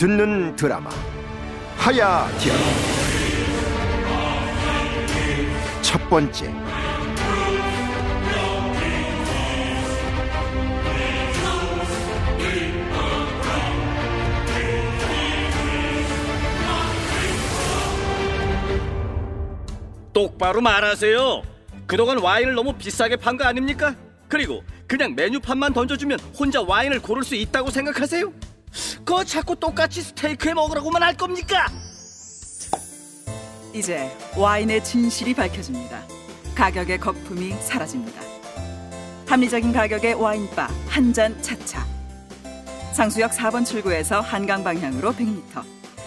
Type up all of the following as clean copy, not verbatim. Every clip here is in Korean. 듣는 드라마 하야뎐. 첫 번째, 똑바로 말하세요. 그동안 와인을 너무 비싸게 판 거 아닙니까? 그리고 그냥 메뉴판만 던져주면 혼자 와인을 고를 수 있다고 생각하세요? 그거 자꾸 똑같이 스테이크에 먹으라고만 할 겁니까? 이제 와인의 진실이 밝혀집니다. 가격의 거품이 사라집니다. 합리적인 가격의 와인바 한 잔 차차. 상수역 4번 출구에서 한강 방향으로 100m.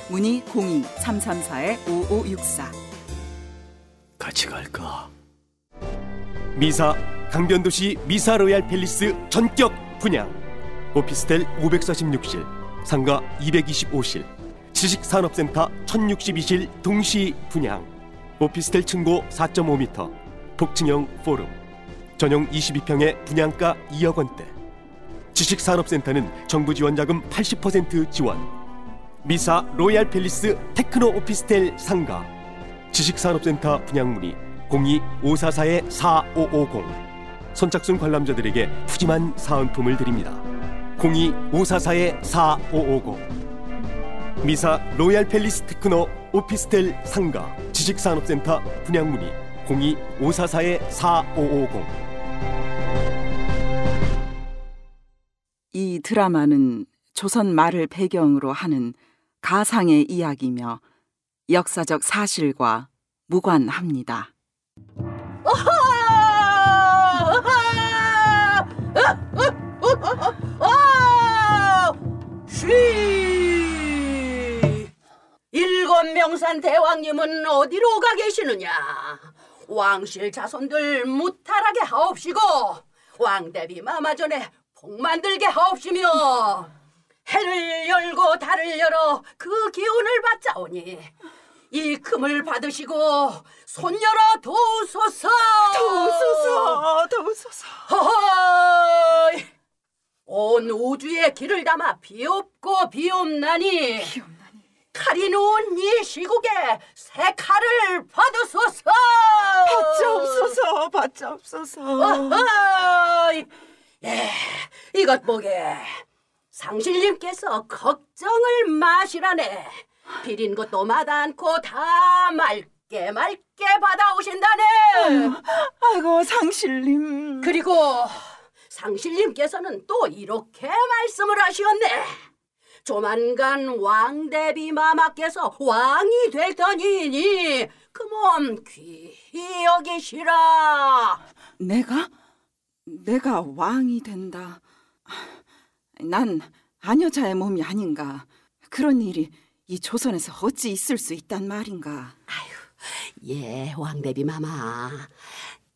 문의 02-334-5564. 같이 갈까? 미사 강변도시 미사 로얄 팰리스 전격 분양. 오피스텔 546실, 상가 225실, 지식산업센터 1062실 동시 분양. 오피스텔 층고 4.5m, 복층형 포럼, 전용 22평에 분양가 2억 원대. 지식산업센터는 정부 지원 자금 80% 지원. 미사 로얄 팰리스 테크노 오피스텔 상가. 지식산업센터 분양문의 02-544-4550. 선착순 관람자들에게 푸짐한 사은품을 드립니다. 02-544-4550. 미사 로얄 팰리스 테크노 오피스텔 상가. 지식산업센터 분양문의 02-544-4550. 이 드라마는 조선 말을 배경으로 하는 가상의 이야기며 역사적 사실과 무관합니다. 일곱 명산 대왕님은 어디로 가 계시느냐? 왕실 자손들 무탈하게 하옵시고, 왕대비 마마전에 복 만들게 하옵시며, 해를 열고 달을 열어 그 기운을 받자오니 이 금을 받으시고 손 열어 도우소서. 도우소서, 도우소서. 허허이, 온 우주의 길을 담아 비옵고 비옵나니, 비옵나니. 칼이 놓은 이 시국에 새 칼을 받으소서. 받자옵소서, 받자옵소서. 허허이. 예, 이것 보게. 상실님께서 걱정을 마시라네. 비린 것도 마다않고 다 맑게 맑게 받아오신다네. 아이고 상실님. 그리고 상실님께서는 또 이렇게 말씀을 하시었네. 조만간 왕대비 마마께서 왕이 될 터니니 그 몸 귀히 여기시라. 내가 왕이 된다. 난 아녀자의 몸이 아닌가. 그런 일이 이 조선에서 어찌 있을 수 있단 말인가. 아휴, 예, 왕대비 마마.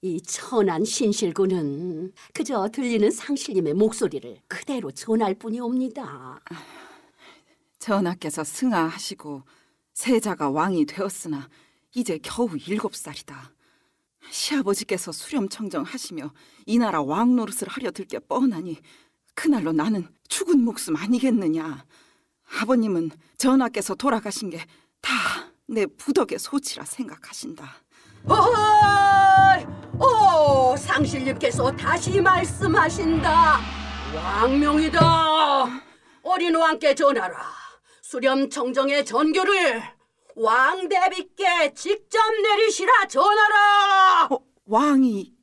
이 천안 신실군은 그저 들리는 상실님의 목소리를 그대로 전할 뿐이옵니다. 전하께서 승하하시고 세자가 왕이 되었으나 이제 겨우 7살이다. 시아버지께서 수렴청정하시며 이 나라 왕 노릇을 하려 들게 뻔하니 그날로 나는 죽은 목숨 아니겠느냐. 아버님은 전하께서 돌아가신 게 다 내 부덕의 소치라 생각하신다. 오, 상실님께서 다시 말씀하신다. 왕명이다. 어린 왕께 전하라. 수렴청정의 전교를 왕대비께 직접 내리시라 전하라. 왕이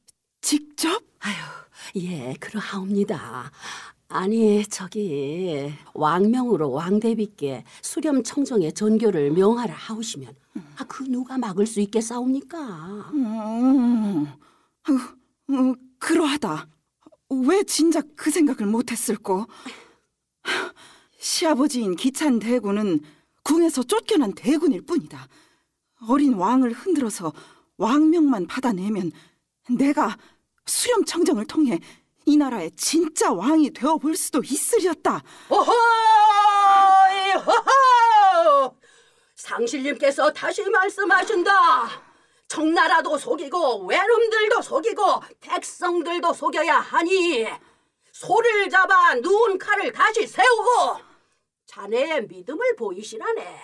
직접? 아휴, 예, 그러하옵니다. 아니, 저기 왕명으로 왕대비께 수렴청정의 전교를 명하라 하오시면 그 누가 막을 수 있겠사옵니까? 그러하다. 왜 진작 그 생각을 못했을꼬? 시아버지인 기찬 대군은 궁에서 쫓겨난 대군일 뿐이다. 어린 왕을 흔들어서 왕명만 받아내면 내가 수렴청정을 통해 이 나라의 진짜 왕이 되어볼 수도 있으렸다. 오호이, 호호! 상실님께서 다시 말씀하신다. 청나라도 속이고 외놈들도 속이고 백성들도 속여야 하니 소를 잡아 누운 칼을 다시 세우고 자네의 믿음을 보이시라네.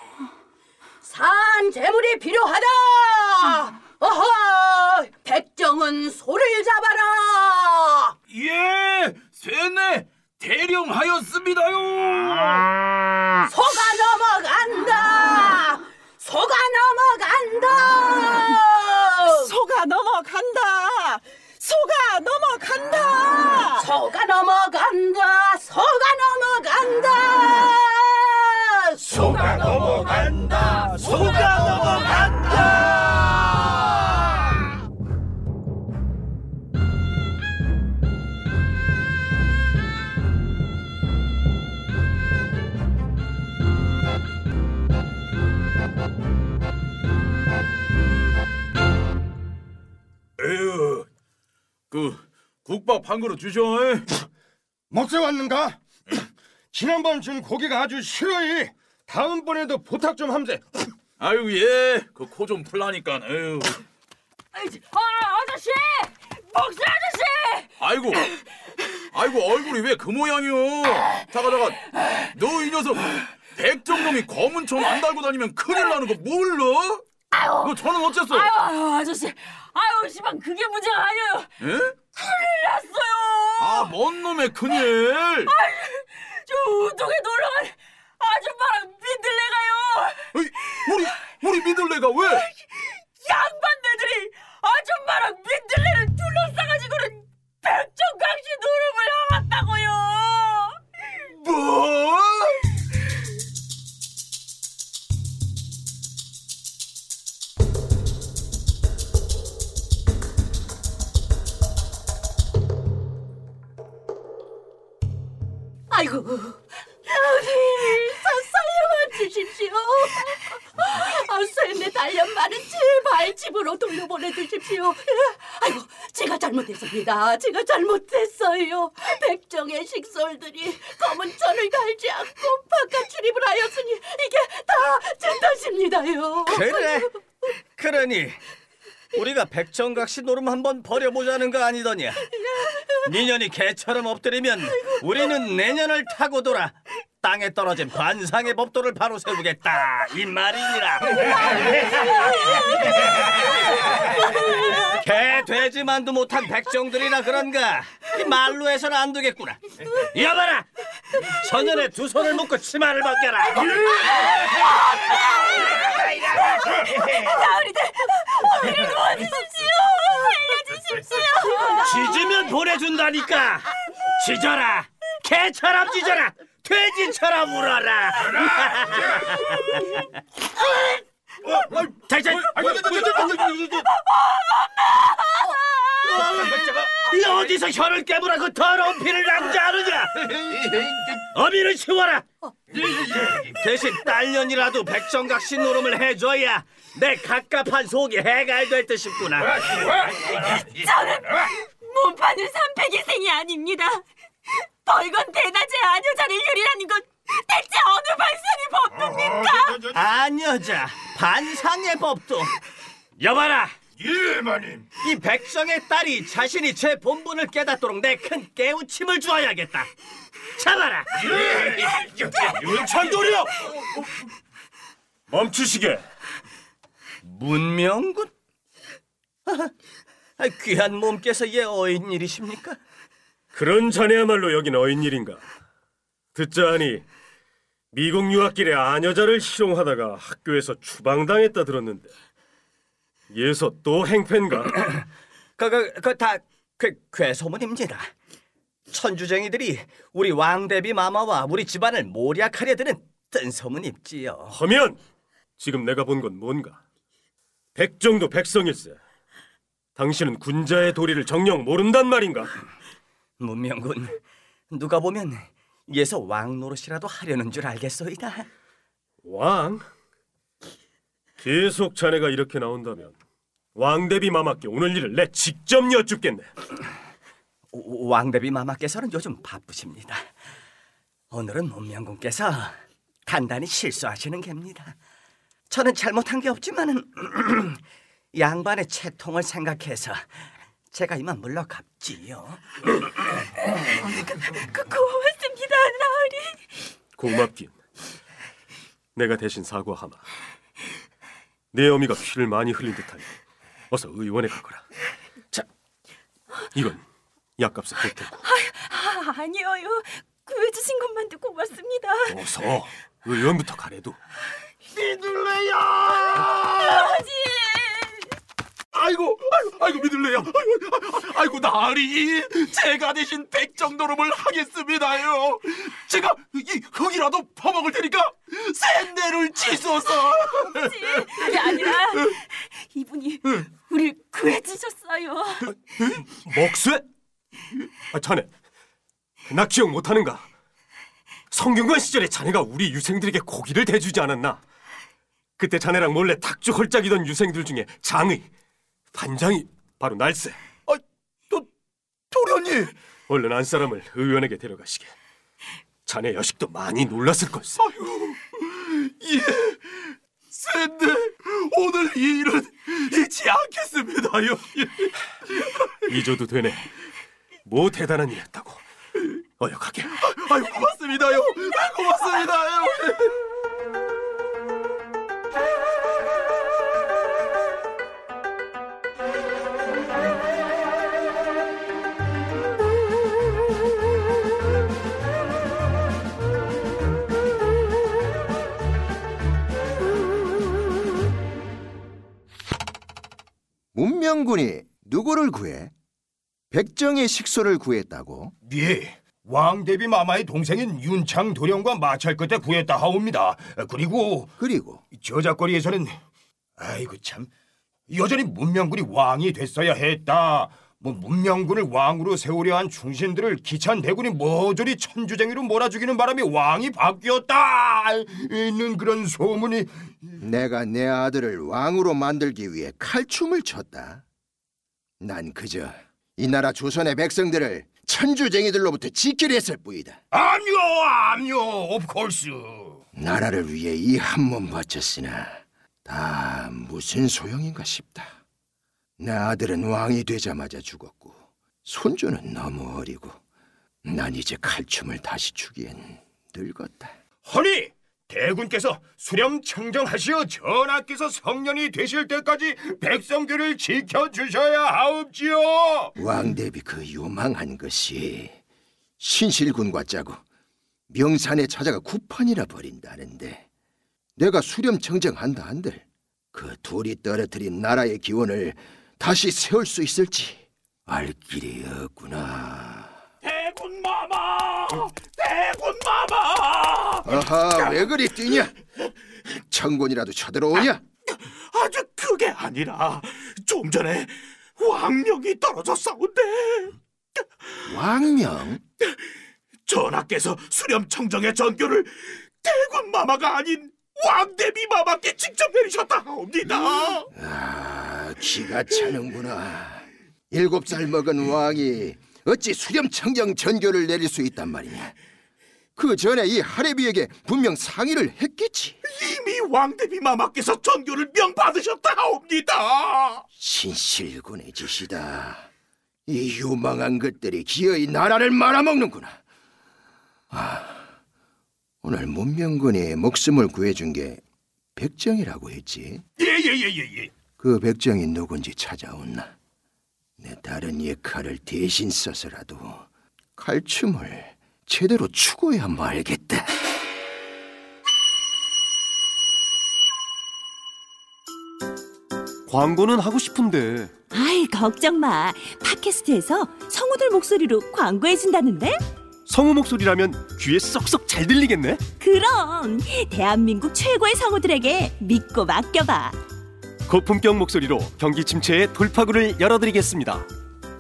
산 재물이 필요하다. 어허! 백정은 소를 잡아라. 예, 세네 대령하였습니다요. 소가 넘어간다. 소가 넘어간다. 소가 넘어간다. 소가 넘어간다. 소가 넘어간다. 소가 넘어간다. 소가 넘어간다. 소가 넘어간다. 에휴, 그 국밥 한 그릇 주셔. 먹세 왔는가? 지난번 준 고기가 아주 싫어이. 다음번에도 부탁 좀 함세. 아유 예, 그 코 좀 풀라니까. 아유. 아저씨, 먹세 아저씨. 아이고, 아이고 얼굴이 왜 그 모양이오? 잠깐, 너 이 녀석 백정놈이 검은 점 안 달고 다니면 큰일 나는 거 몰라? 아유, 너 저는 어쨌어? 아유, 아저씨, 아유, 시방 그게 문제가 아니에요. 예? 큰일 났어요. 아, 뭔 놈의 큰일? 아유, 저 우동에 놀러간 아줌마랑 민들레가요. 에이, 우리 민들레가 왜? 양반네들이 아줌마랑 민들레를 둘러싸가지고는 백정강씨 누름을 하왔다고요. 뭐? 아이고, 살려만 주십시오. 쇠네 달련만은 제발 집으로 돌려보내주십시오. 아이고, 제가 잘못했습니다. 제가 잘못했어요. 백정의 식솔들이 검은 천을 달지 않고 바깥 출입을 하였으니 이게 다 제 탓입니다요. 그래, 그러니 우리가 백정각시 노름 한번 버려보자는 거 아니더냐. 니년이 개처럼 엎드리면 우리는 내년을 타고 돌아 땅에 떨어진 관상의 법도를 바로 세우겠다 이 말이니라. 개 돼지만도 못한 백정들이나 그런가 이 말로 해서는 안 되겠구나. 여봐라, 천연의 두 손을 묶고 치마를 벗겨라. 나으리들, 우리를 도와주십시오. 살려주십시오. 짖으면 보내준다니까. 짖어라, 개처럼 짖어라, 돼지처럼 울어라. 대체 이 어디서 혀를 깨물어 그 더러운 피를 남자하느냐. 어미를 치워라. 대신 딸년이라도 백정각시 노름을 해줘야 내 갑갑한 속이 해갈될 듯 싶구나. 저는 몸파는 삼백이생이 아닙니다. 벌건 대낮에 아녀자를 유리라는 건 대체 어느 반상의 법도입니까? 아녀자, 반상의 법도. 여봐라. 예, 마님. 이 백정의 딸이 자신이 제 본분을 깨닫도록 내 큰 깨우침을 주어야겠다. 잡아라. 윤찬돌이요. 멈추시게. 문명군? 귀한 몸께서 예 어인일이십니까? 그런 자네야말로 여긴 어인일인가. 듣자 하니 미국 유학길에 아녀자를 실용하다가 학교에서 추방당했다 들었는데 예서 또 행패인가? 다 괴소문입니다. 천주쟁이들이 우리 왕대비 마마와 우리 집안을 모략하려 드는 뜬소문입지요. 허면! 지금 내가 본 건 뭔가? 백정도 백성일세. 당신은 군자의 도리를 정녕 모른단 말인가? 문명군, 누가 보면 예서 왕노릇이라도 하려는 줄 알겠소이다. 왕? 계속 자네가 이렇게 나온다면 왕대비 마마께 오늘 일을 내 직접 여쭙겠네. 왕대비 마마께서는 요즘 바쁘십니다. 오늘은 문명군께서 단단히 실수하시는 겁니다. 저는 잘못한 게 없지만은 양반의 채통을 생각해서 제가 이만 물러갑지요. 고맙습니다, 나으리. 고맙긴. 내가 대신 사과하마. 네 어미가 피를 많이 흘린 듯하니 어서 의원에 가거라. 자, 이건 약값에 보태고. 아니요. 구해주신 것만도 고맙습니다. 어서 의원부터 가래도. 미둘레야! 아버지! 아이고 미둘레야. 아이고 나리, 제가 대신 백정 노름을 하겠습니다요. 제가 이 흙이라도 퍼먹을 테니까 샌내를 치소서. 아버지, 그게 아니라 이분이 우리를 구해주셨어요. 먹쇠? 자네 나 기억 못하는가? 성균관 시절에 자네가 우리 유생들에게 고기를 대주지 않았나? 그때 자네랑 몰래 탁주 헐짝이던 유생들 중에 장의, 반장이 바로 날세. 도련님! 얼른 안사람을 의원에게 데려가시게. 자네 여식도 많이 놀랐을 걸세. 아유, 예, 샌데 오늘 이 일은 잊지 않겠습니다요. 예. 잊어도 되네. 뭐 대단한 일 했다고. 어여가게. 아유, 고맙습니다요. 고맙습니다요. 문명군이 누구를 구해? 백정의 식소를 구했다고? 예, 왕대비 마마의 동생인 윤창 도령과 마찰 끝에 구했다 하옵니다. 그리고 저작거리에서는 아이고 참 여전히 문명군이 왕이 됐어야 했다. 문명군을 왕으로 세우려 한 충신들을 기찬 대군이 모조리 천주쟁이로 몰아주기는 바람에 왕이 바뀌었다 있는 그런 소문이. 내가 내 아들을 왕으로 만들기 위해 칼춤을 췄다. 난 그저 이 나라 조선의 백성들을 천주쟁이들로부터 지키려 했을 뿐이다. 암요, 옵콜스. 나라를 위해 이 한 몸 바쳤으나 다 무슨 소용인가 싶다. 내 아들은 왕이 되자마자 죽었고 손주는 너무 어리고 난 이제 칼춤을 다시 추기엔 늙었다. 허니! 대군께서 수렴청정하시어 전하께서 성년이 되실 때까지 백성들을 지켜주셔야 하옵지요. 왕대비 그 요망한 것이 신실군과 짜고 명산에 찾아가 구판이라 벌인다는데, 내가 수렴청정한다 한들 그 둘이 떨어뜨린 나라의 기원을 다시 세울 수 있을지 알 길이 없구나. 대군마마! 아하, 왜 그리 뛰냐? 천군이라도 쳐들어오냐? 아주 그게 아니라 좀 전에 왕명이 떨어졌사온데. 왕명? 전하께서 수렴청정의 전교를 대군마마가 아닌 왕대비마마께 직접 내리셨다 하옵니다. 아, 기가 차는구나. 7살 먹은 왕이 어찌 수렴청정 전교를 내릴 수 있단 말이냐? 그 전에 이 하레비에게 분명 상의를 했겠지. 이미 왕대비 마마께서 전교를 명받으셨다 하옵니다. 신실군의 짓이다. 이 유망한 것들이 기어이 나라를 말아먹는구나. 아, 오늘 문명군이 목숨을 구해준 게 백정이라고 했지? 예. 그 백정이 누군지 찾아온나? 내 다른 역할을 대신 써서라도 칼춤을 제대로 추고야 말겠다. 광고는 하고 싶은데. 아이, 걱정 마. 팟캐스트에서 성우들 목소리로 광고해준다는데? 성우 목소리라면 귀에 쏙쏙 잘 들리겠네? 그럼! 대한민국 최고의 성우들에게 믿고 맡겨봐. 고품격 목소리로 경기 침체의 돌파구를 열어드리겠습니다.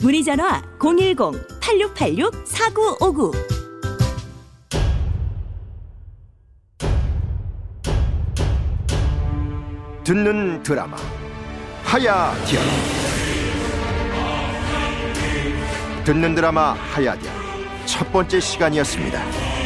문의 전화 010-8686-4959. 듣는 드라마 하야뎐. 듣는 드라마 하야뎐 첫 번째 시간이었습니다.